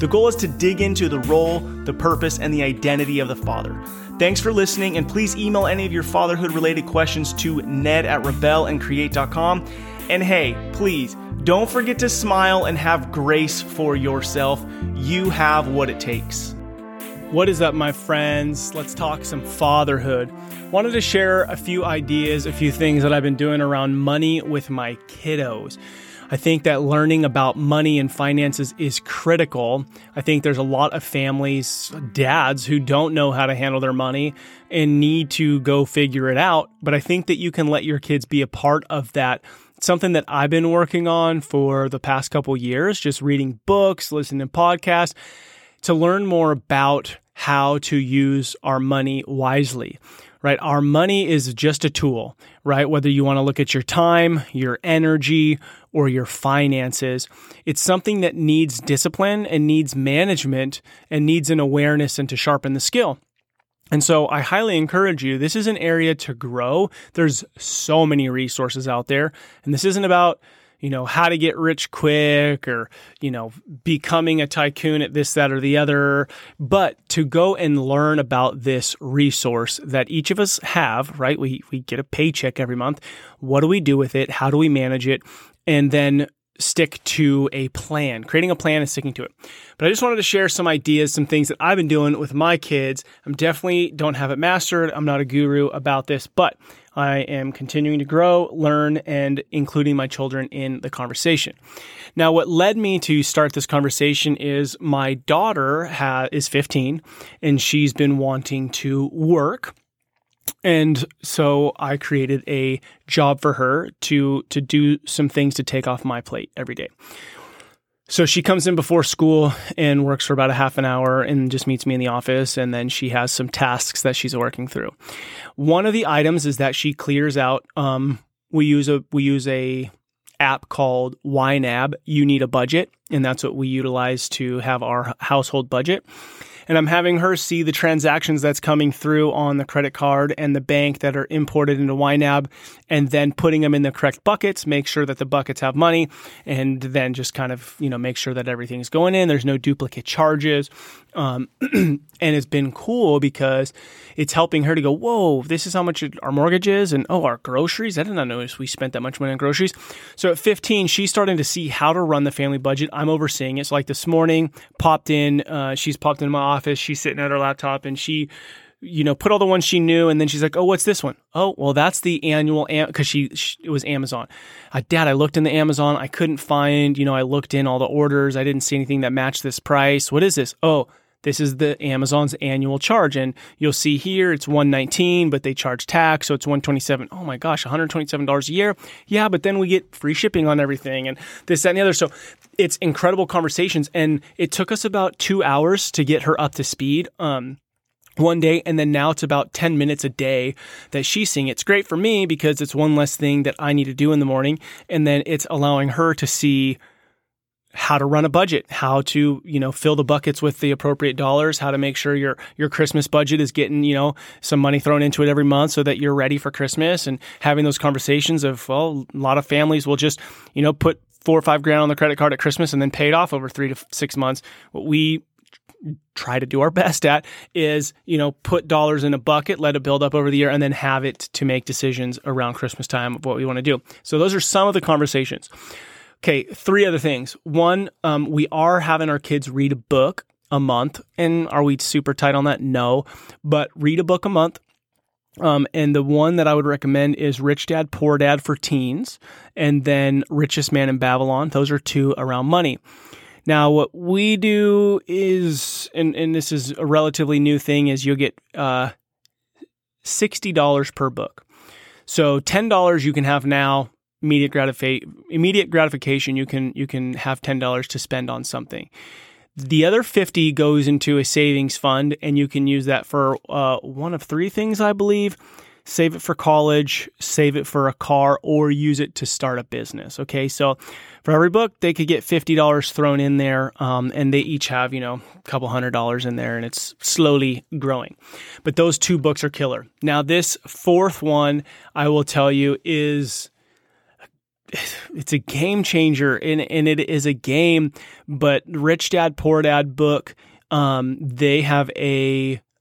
The goal is to dig into the role, the purpose, and the identity of the father. Thanks for listening, and please email any of your fatherhood-related questions to ned@rebelandcreate.com. And hey, please, don't forget to smile and have grace for yourself. You have what it takes. What is up, my friends? Let's talk some fatherhood. Wanted to share a few ideas, a few things that I've been doing around money with my kiddos. I think that learning about money and finances is critical. I think there's a lot of families, dads, who don't know how to handle their money and need to go figure it out. But I think that you can let your kids be a part of that. It's something that I've been working on for the past couple years, just reading books, listening to podcasts, to learn more about how to use our money wisely. Right? Our money is just a tool, right? Whether you want to look at your time, your energy, or your finances, it's something that needs discipline and needs management and needs an awareness and to sharpen the skill. And so I highly encourage you, this is an area to grow. There's so many resources out there, and this isn't about how to get rich quick or, becoming a tycoon at this, that, or the other, but to go and learn about this resource that each of us have, right? We get a paycheck every month. What do we do with it? How do we manage it? And then stick to a plan, creating a plan and sticking to it. But I just wanted to share some ideas, some things that I've been doing with my kids. I definitely don't have it mastered. I'm not a guru about this, but I am continuing to grow, learn, and including my children in the conversation. Now, what led me to start this conversation is my daughter is 15, and she's been wanting to work. And so I created a job for her to do some things to take off my plate every day. So she comes in before school and works for about a half an hour and just meets me in the office, and then she has some tasks that she's working through. One of the items is that she clears out, we use a app called YNAB, You Need a Budget, and that's what we utilize to have our household budget. And I'm having her see the transactions that's coming through on the credit card and the bank that are imported into YNAB, and then putting them in the correct buckets, make sure that the buckets have money, and then just kind of, make sure that everything's going in. There's no duplicate charges. And it's been cool because it's helping her to go, whoa, this is how much our mortgage is, and oh, our groceries. I did not notice we spent that much money on groceries. So at 15, she's starting to see how to run the family budget. I'm overseeing it. So like this morning, she's popped into my office. She's sitting at her laptop and she, put all the ones she knew, and then she's like, oh, what's this one? Oh, well, that's the annual, because it was Amazon. Dad, I looked in the Amazon. I couldn't find, I looked in all the orders. I didn't see anything that matched this price. What is this? Oh, this is the Amazon's annual charge. And you'll see here, it's $119, but they charge tax. So it's $127. Oh my gosh, $127 a year. Yeah, but then we get free shipping on everything and this, that, and the other. So it's incredible conversations. And it took us about 2 hours to get her up to speed one day. And then now it's about 10 minutes a day that she's seeing. It's great for me because it's one less thing that I need to do in the morning. And then it's allowing her to see how to run a budget, how to, fill the buckets with the appropriate dollars, how to make sure your Christmas budget is getting, some money thrown into it every month so that you're ready for Christmas, and having those conversations of, well, a lot of families will just, put $4,000 or $5,000 on the credit card at Christmas and then pay it off over 3 to 6 months. What we try to do our best at is, put dollars in a bucket, let it build up over the year, and then have it to make decisions around Christmas time of what we want to do. So those are some of the conversations. Okay, 3 other things. 1, we are having our kids read a book a month. And are we super tight on that? No, but read a book a month. And the one that I would recommend is Rich Dad, Poor Dad for teens, and then Richest Man in Babylon. Those are two around money. Now, what we do is, and this is a relatively new thing, is you'll get $60 per book. So $10 you can have now, immediate gratification, you can have $10 to spend on something. The other $50 goes into a savings fund, and you can use that for one of three things, I believe. Save it for college, save it for a car, or use it to start a business. Okay, so for every book, they could get $50 thrown in there, and they each have, a couple $100s in there, and it's slowly growing. But those two books are killer. Now, this fourth one, I will tell you, it's a game changer, and it is a game, but Rich Dad, Poor Dad book, they have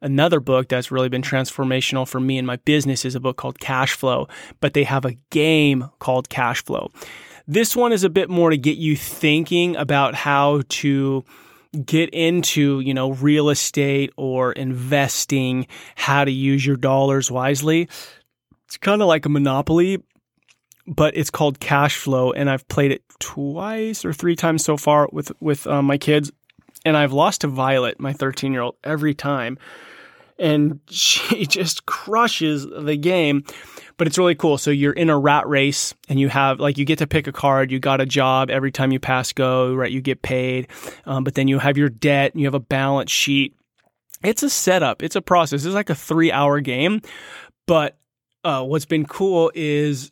another book that's really been transformational for me and my business is a book called Cash Flow, but they have a game called Cash Flow. This one is a bit more to get you thinking about how to get into, real estate or investing, how to use your dollars wisely. It's kind of like a Monopoly, but it's called Cash Flow, and I've played it twice or three times so far with my kids, and I've lost to Violet, my 13-year-old, every time, and she just crushes the game, but it's really cool. So you're in a rat race, and you have, you get to pick a card, you got a job, every time you pass go, right, you get paid, but then you have your debt, and you have a balance sheet. It's a setup, it's a process. It's like a 3-hour game, but what's been cool is,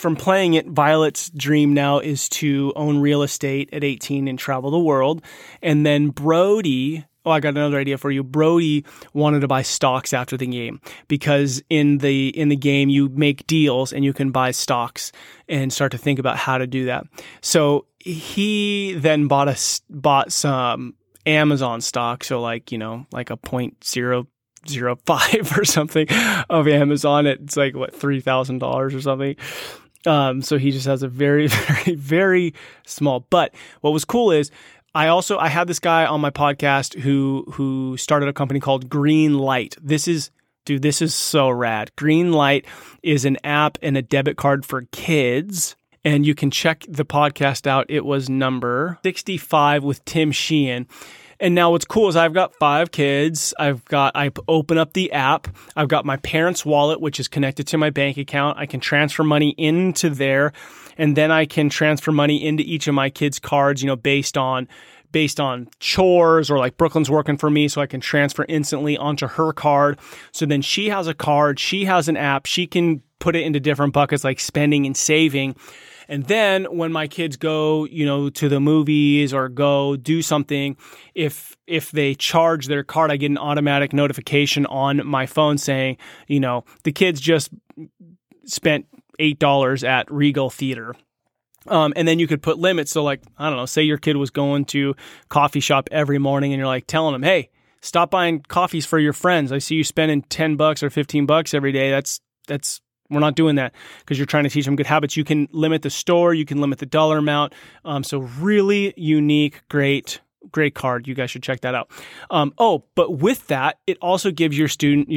from playing it, Violet's dream now is to own real estate at 18 and travel the world. And then Brody, I got another idea for you. Brody wanted to buy stocks after the game because in the game you make deals and you can buy stocks and start to think about how to do that. So he then bought some Amazon stock, so like a 0.005 or something of Amazon. It's like what, $3,000 or something. So he just has a very, very, very small. But what was cool is I had this guy on my podcast who started a company called Green Light. This is so rad. Green Light is an app and a debit card for kids. And you can check the podcast out. It was number 65 with Tim Sheehan. And now what's cool is I've got 5 kids. I open up the app. I've got my parents' wallet, which is connected to my bank account. I can transfer money into there, and then I can transfer money into each of my kids' cards, based on chores, or like Brooklyn's working for me, so I can transfer instantly onto her card. So then she has a card, she has an app, she can put it into different buckets like spending and saving. And then when my kids go, to the movies or go do something, if they charge their card, I get an automatic notification on my phone saying, the kids just spent $8 at Regal Theater. And then you could put limits. So I don't know, say your kid was going to coffee shop every morning and you're telling them, hey, stop buying coffees for your friends. I see you spending $10 or $15 every day. That's we're not doing that, because you're trying to teach them good habits. You can limit the store. You can limit the dollar amount. So really unique, great card. You guys should check that out. But with that, it also gives your student and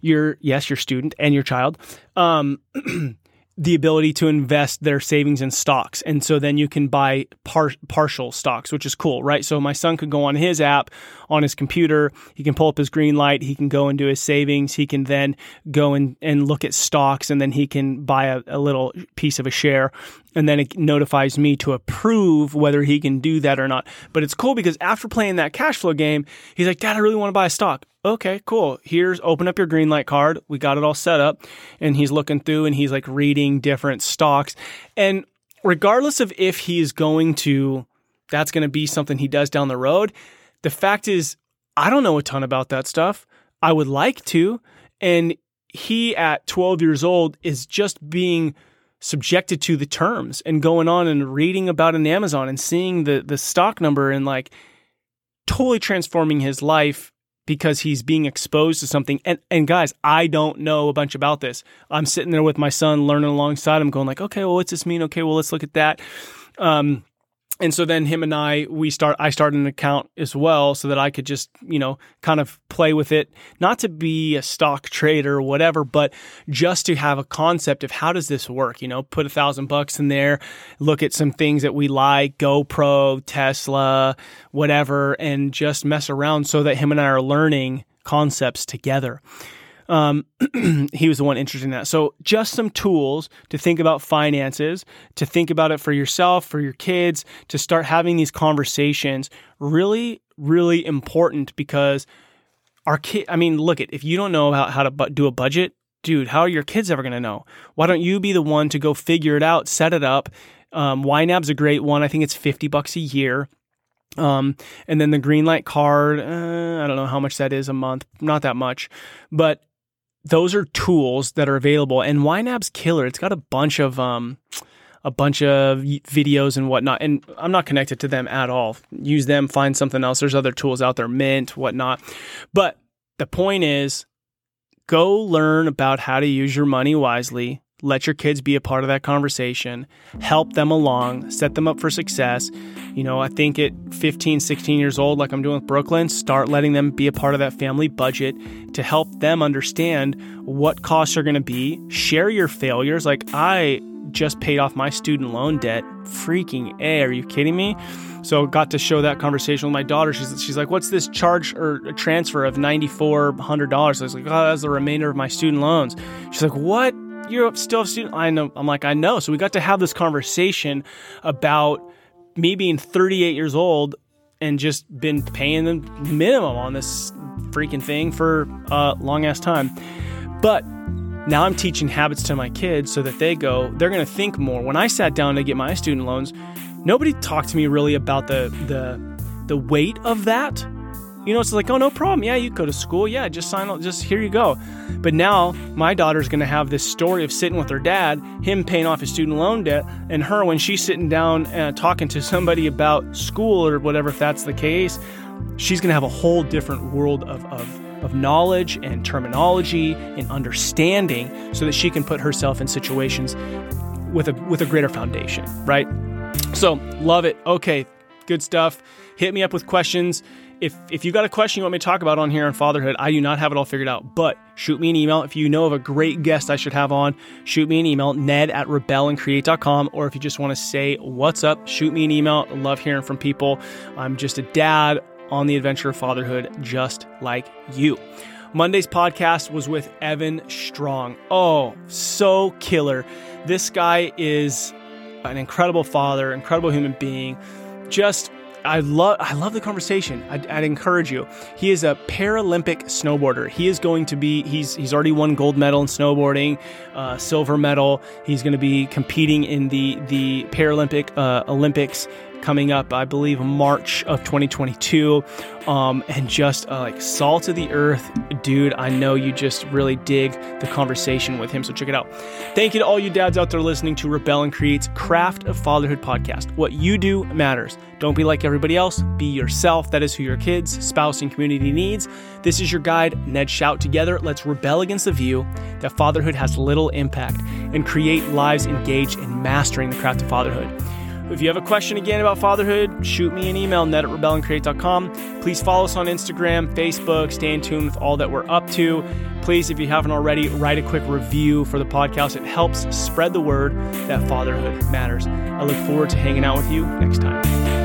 your child, the ability to invest their savings in stocks. And so then you can buy partial stocks, which is cool, right? So my son could go on his app, on his computer, he can pull up his Green Light, he can go and do his savings, he can then go and look at stocks, and then he can buy a little piece of a share, and then it notifies me to approve whether he can do that or not. But it's cool because after playing that cash flow game, he's like, Dad, I really want to buy a stock. Okay, cool. Here's open up your Green Light card. We got it all set up, and he's looking through and he's reading different stocks. And regardless of if he's that's going to be something he does down the road, the fact is, I don't know a ton about that stuff. I would like to. And he at 12 years old is just being subjected to the terms and going on and reading about an Amazon and seeing the stock number and totally transforming his life, because he's being exposed to something. And guys, I don't know a bunch about this. I'm sitting there with my son, learning alongside him, going okay, well, what's this mean? Okay, well, let's look at that. And so then him and I started an account as well so that I could just, you know, kind of play with it, not to be a stock trader or whatever, but just to have a concept of how does this work? You know, put $1,000 in there, look at some things that we like, GoPro, Tesla, whatever, and just mess around so that him and I are learning concepts together. He was the one interested in that. So just some tools to think about finances, to think about it for yourself, for your kids, to start having these conversations. Really, really important, because our kid, I mean, look it, if you don't know how to do a budget, dude, how are your kids ever going to know? Why don't you be the one to go figure it out, set it up? YNAB's a great one. I think it's $50 a year. And then the Green Light card, I don't know how much that is a month, not that much, but those are tools that are available, and YNAB's killer. It's got a bunch of videos and whatnot, and I'm not connected to them at all. Use them, find something else. There's other tools out there, Mint, whatnot. But the point is, go learn about how to use your money wisely. Let your kids be a part of that conversation, help them along, set them up for success. You know, I think at 15, 16 years old, like I'm doing with Brooklyn, start letting them be a part of that family budget to help them understand what costs are going to be. Share your failures. Like, I just paid off my student loan debt. Freaking A, are you kidding me? So got to show that conversation with my daughter. She's like, what's this charge or transfer of $9,400? I was like, oh, that's the remainder of my student loans. She's like, what? You're still a student? I know. I'm like, I know. So we got to have this conversation about me being 38 years old and just been paying the minimum on this freaking thing for a long ass time. But now I'm teaching habits to my kids so that they're going to think more. When I sat down to get my student loans, nobody talked to me really about the weight of that. You know, it's like, oh, no problem. Yeah, you go to school. Yeah, just sign up. Just here you go. But now my daughter's going to have this story of sitting with her dad, him paying off his student loan debt, and her, when she's sitting down and talking to somebody about school or whatever, if that's the case, she's going to have a whole different world of knowledge and terminology and understanding so that she can put herself in situations with a greater foundation, right? So love it. Okay, good stuff. Hit me up with questions. If you got a question you want me to talk about on here on fatherhood, I do not have it all figured out, but shoot me an email. If you know of a great guest I should have on, shoot me an email, ned@rebelandcreate.com, or if you just want to say what's up, shoot me an email. I love hearing from people. I'm just a dad on the adventure of fatherhood, just like you. Monday's podcast was with Evan Strong. Oh, so killer. This guy is an incredible father, incredible human being, just I love the conversation. I'd encourage you. He is a Paralympic snowboarder. He is going to be, he's already won gold medal in snowboarding, silver medal. He's going to be competing in the Paralympic Olympics coming up, I believe, March of 2022. And just like salt of the earth, dude. I know you just really dig the conversation with him. So check it out. Thank you to all you dads out there listening to Rebel and Create's Craft of Fatherhood podcast. What you do matters. Don't be like everybody else. Be yourself. That is who your kids, spouse, and community needs. This is your guide, Ned Shout. Together, let's rebel against the view that fatherhood has little impact and create lives engaged in mastering the craft of fatherhood. If you have a question again about fatherhood, shoot me an email, ned@rebelandcreate.com. Please follow us on Instagram, Facebook, stay in tune with all that we're up to. Please, if you haven't already, write a quick review for the podcast. It helps spread the word that fatherhood matters. I look forward to hanging out with you next time.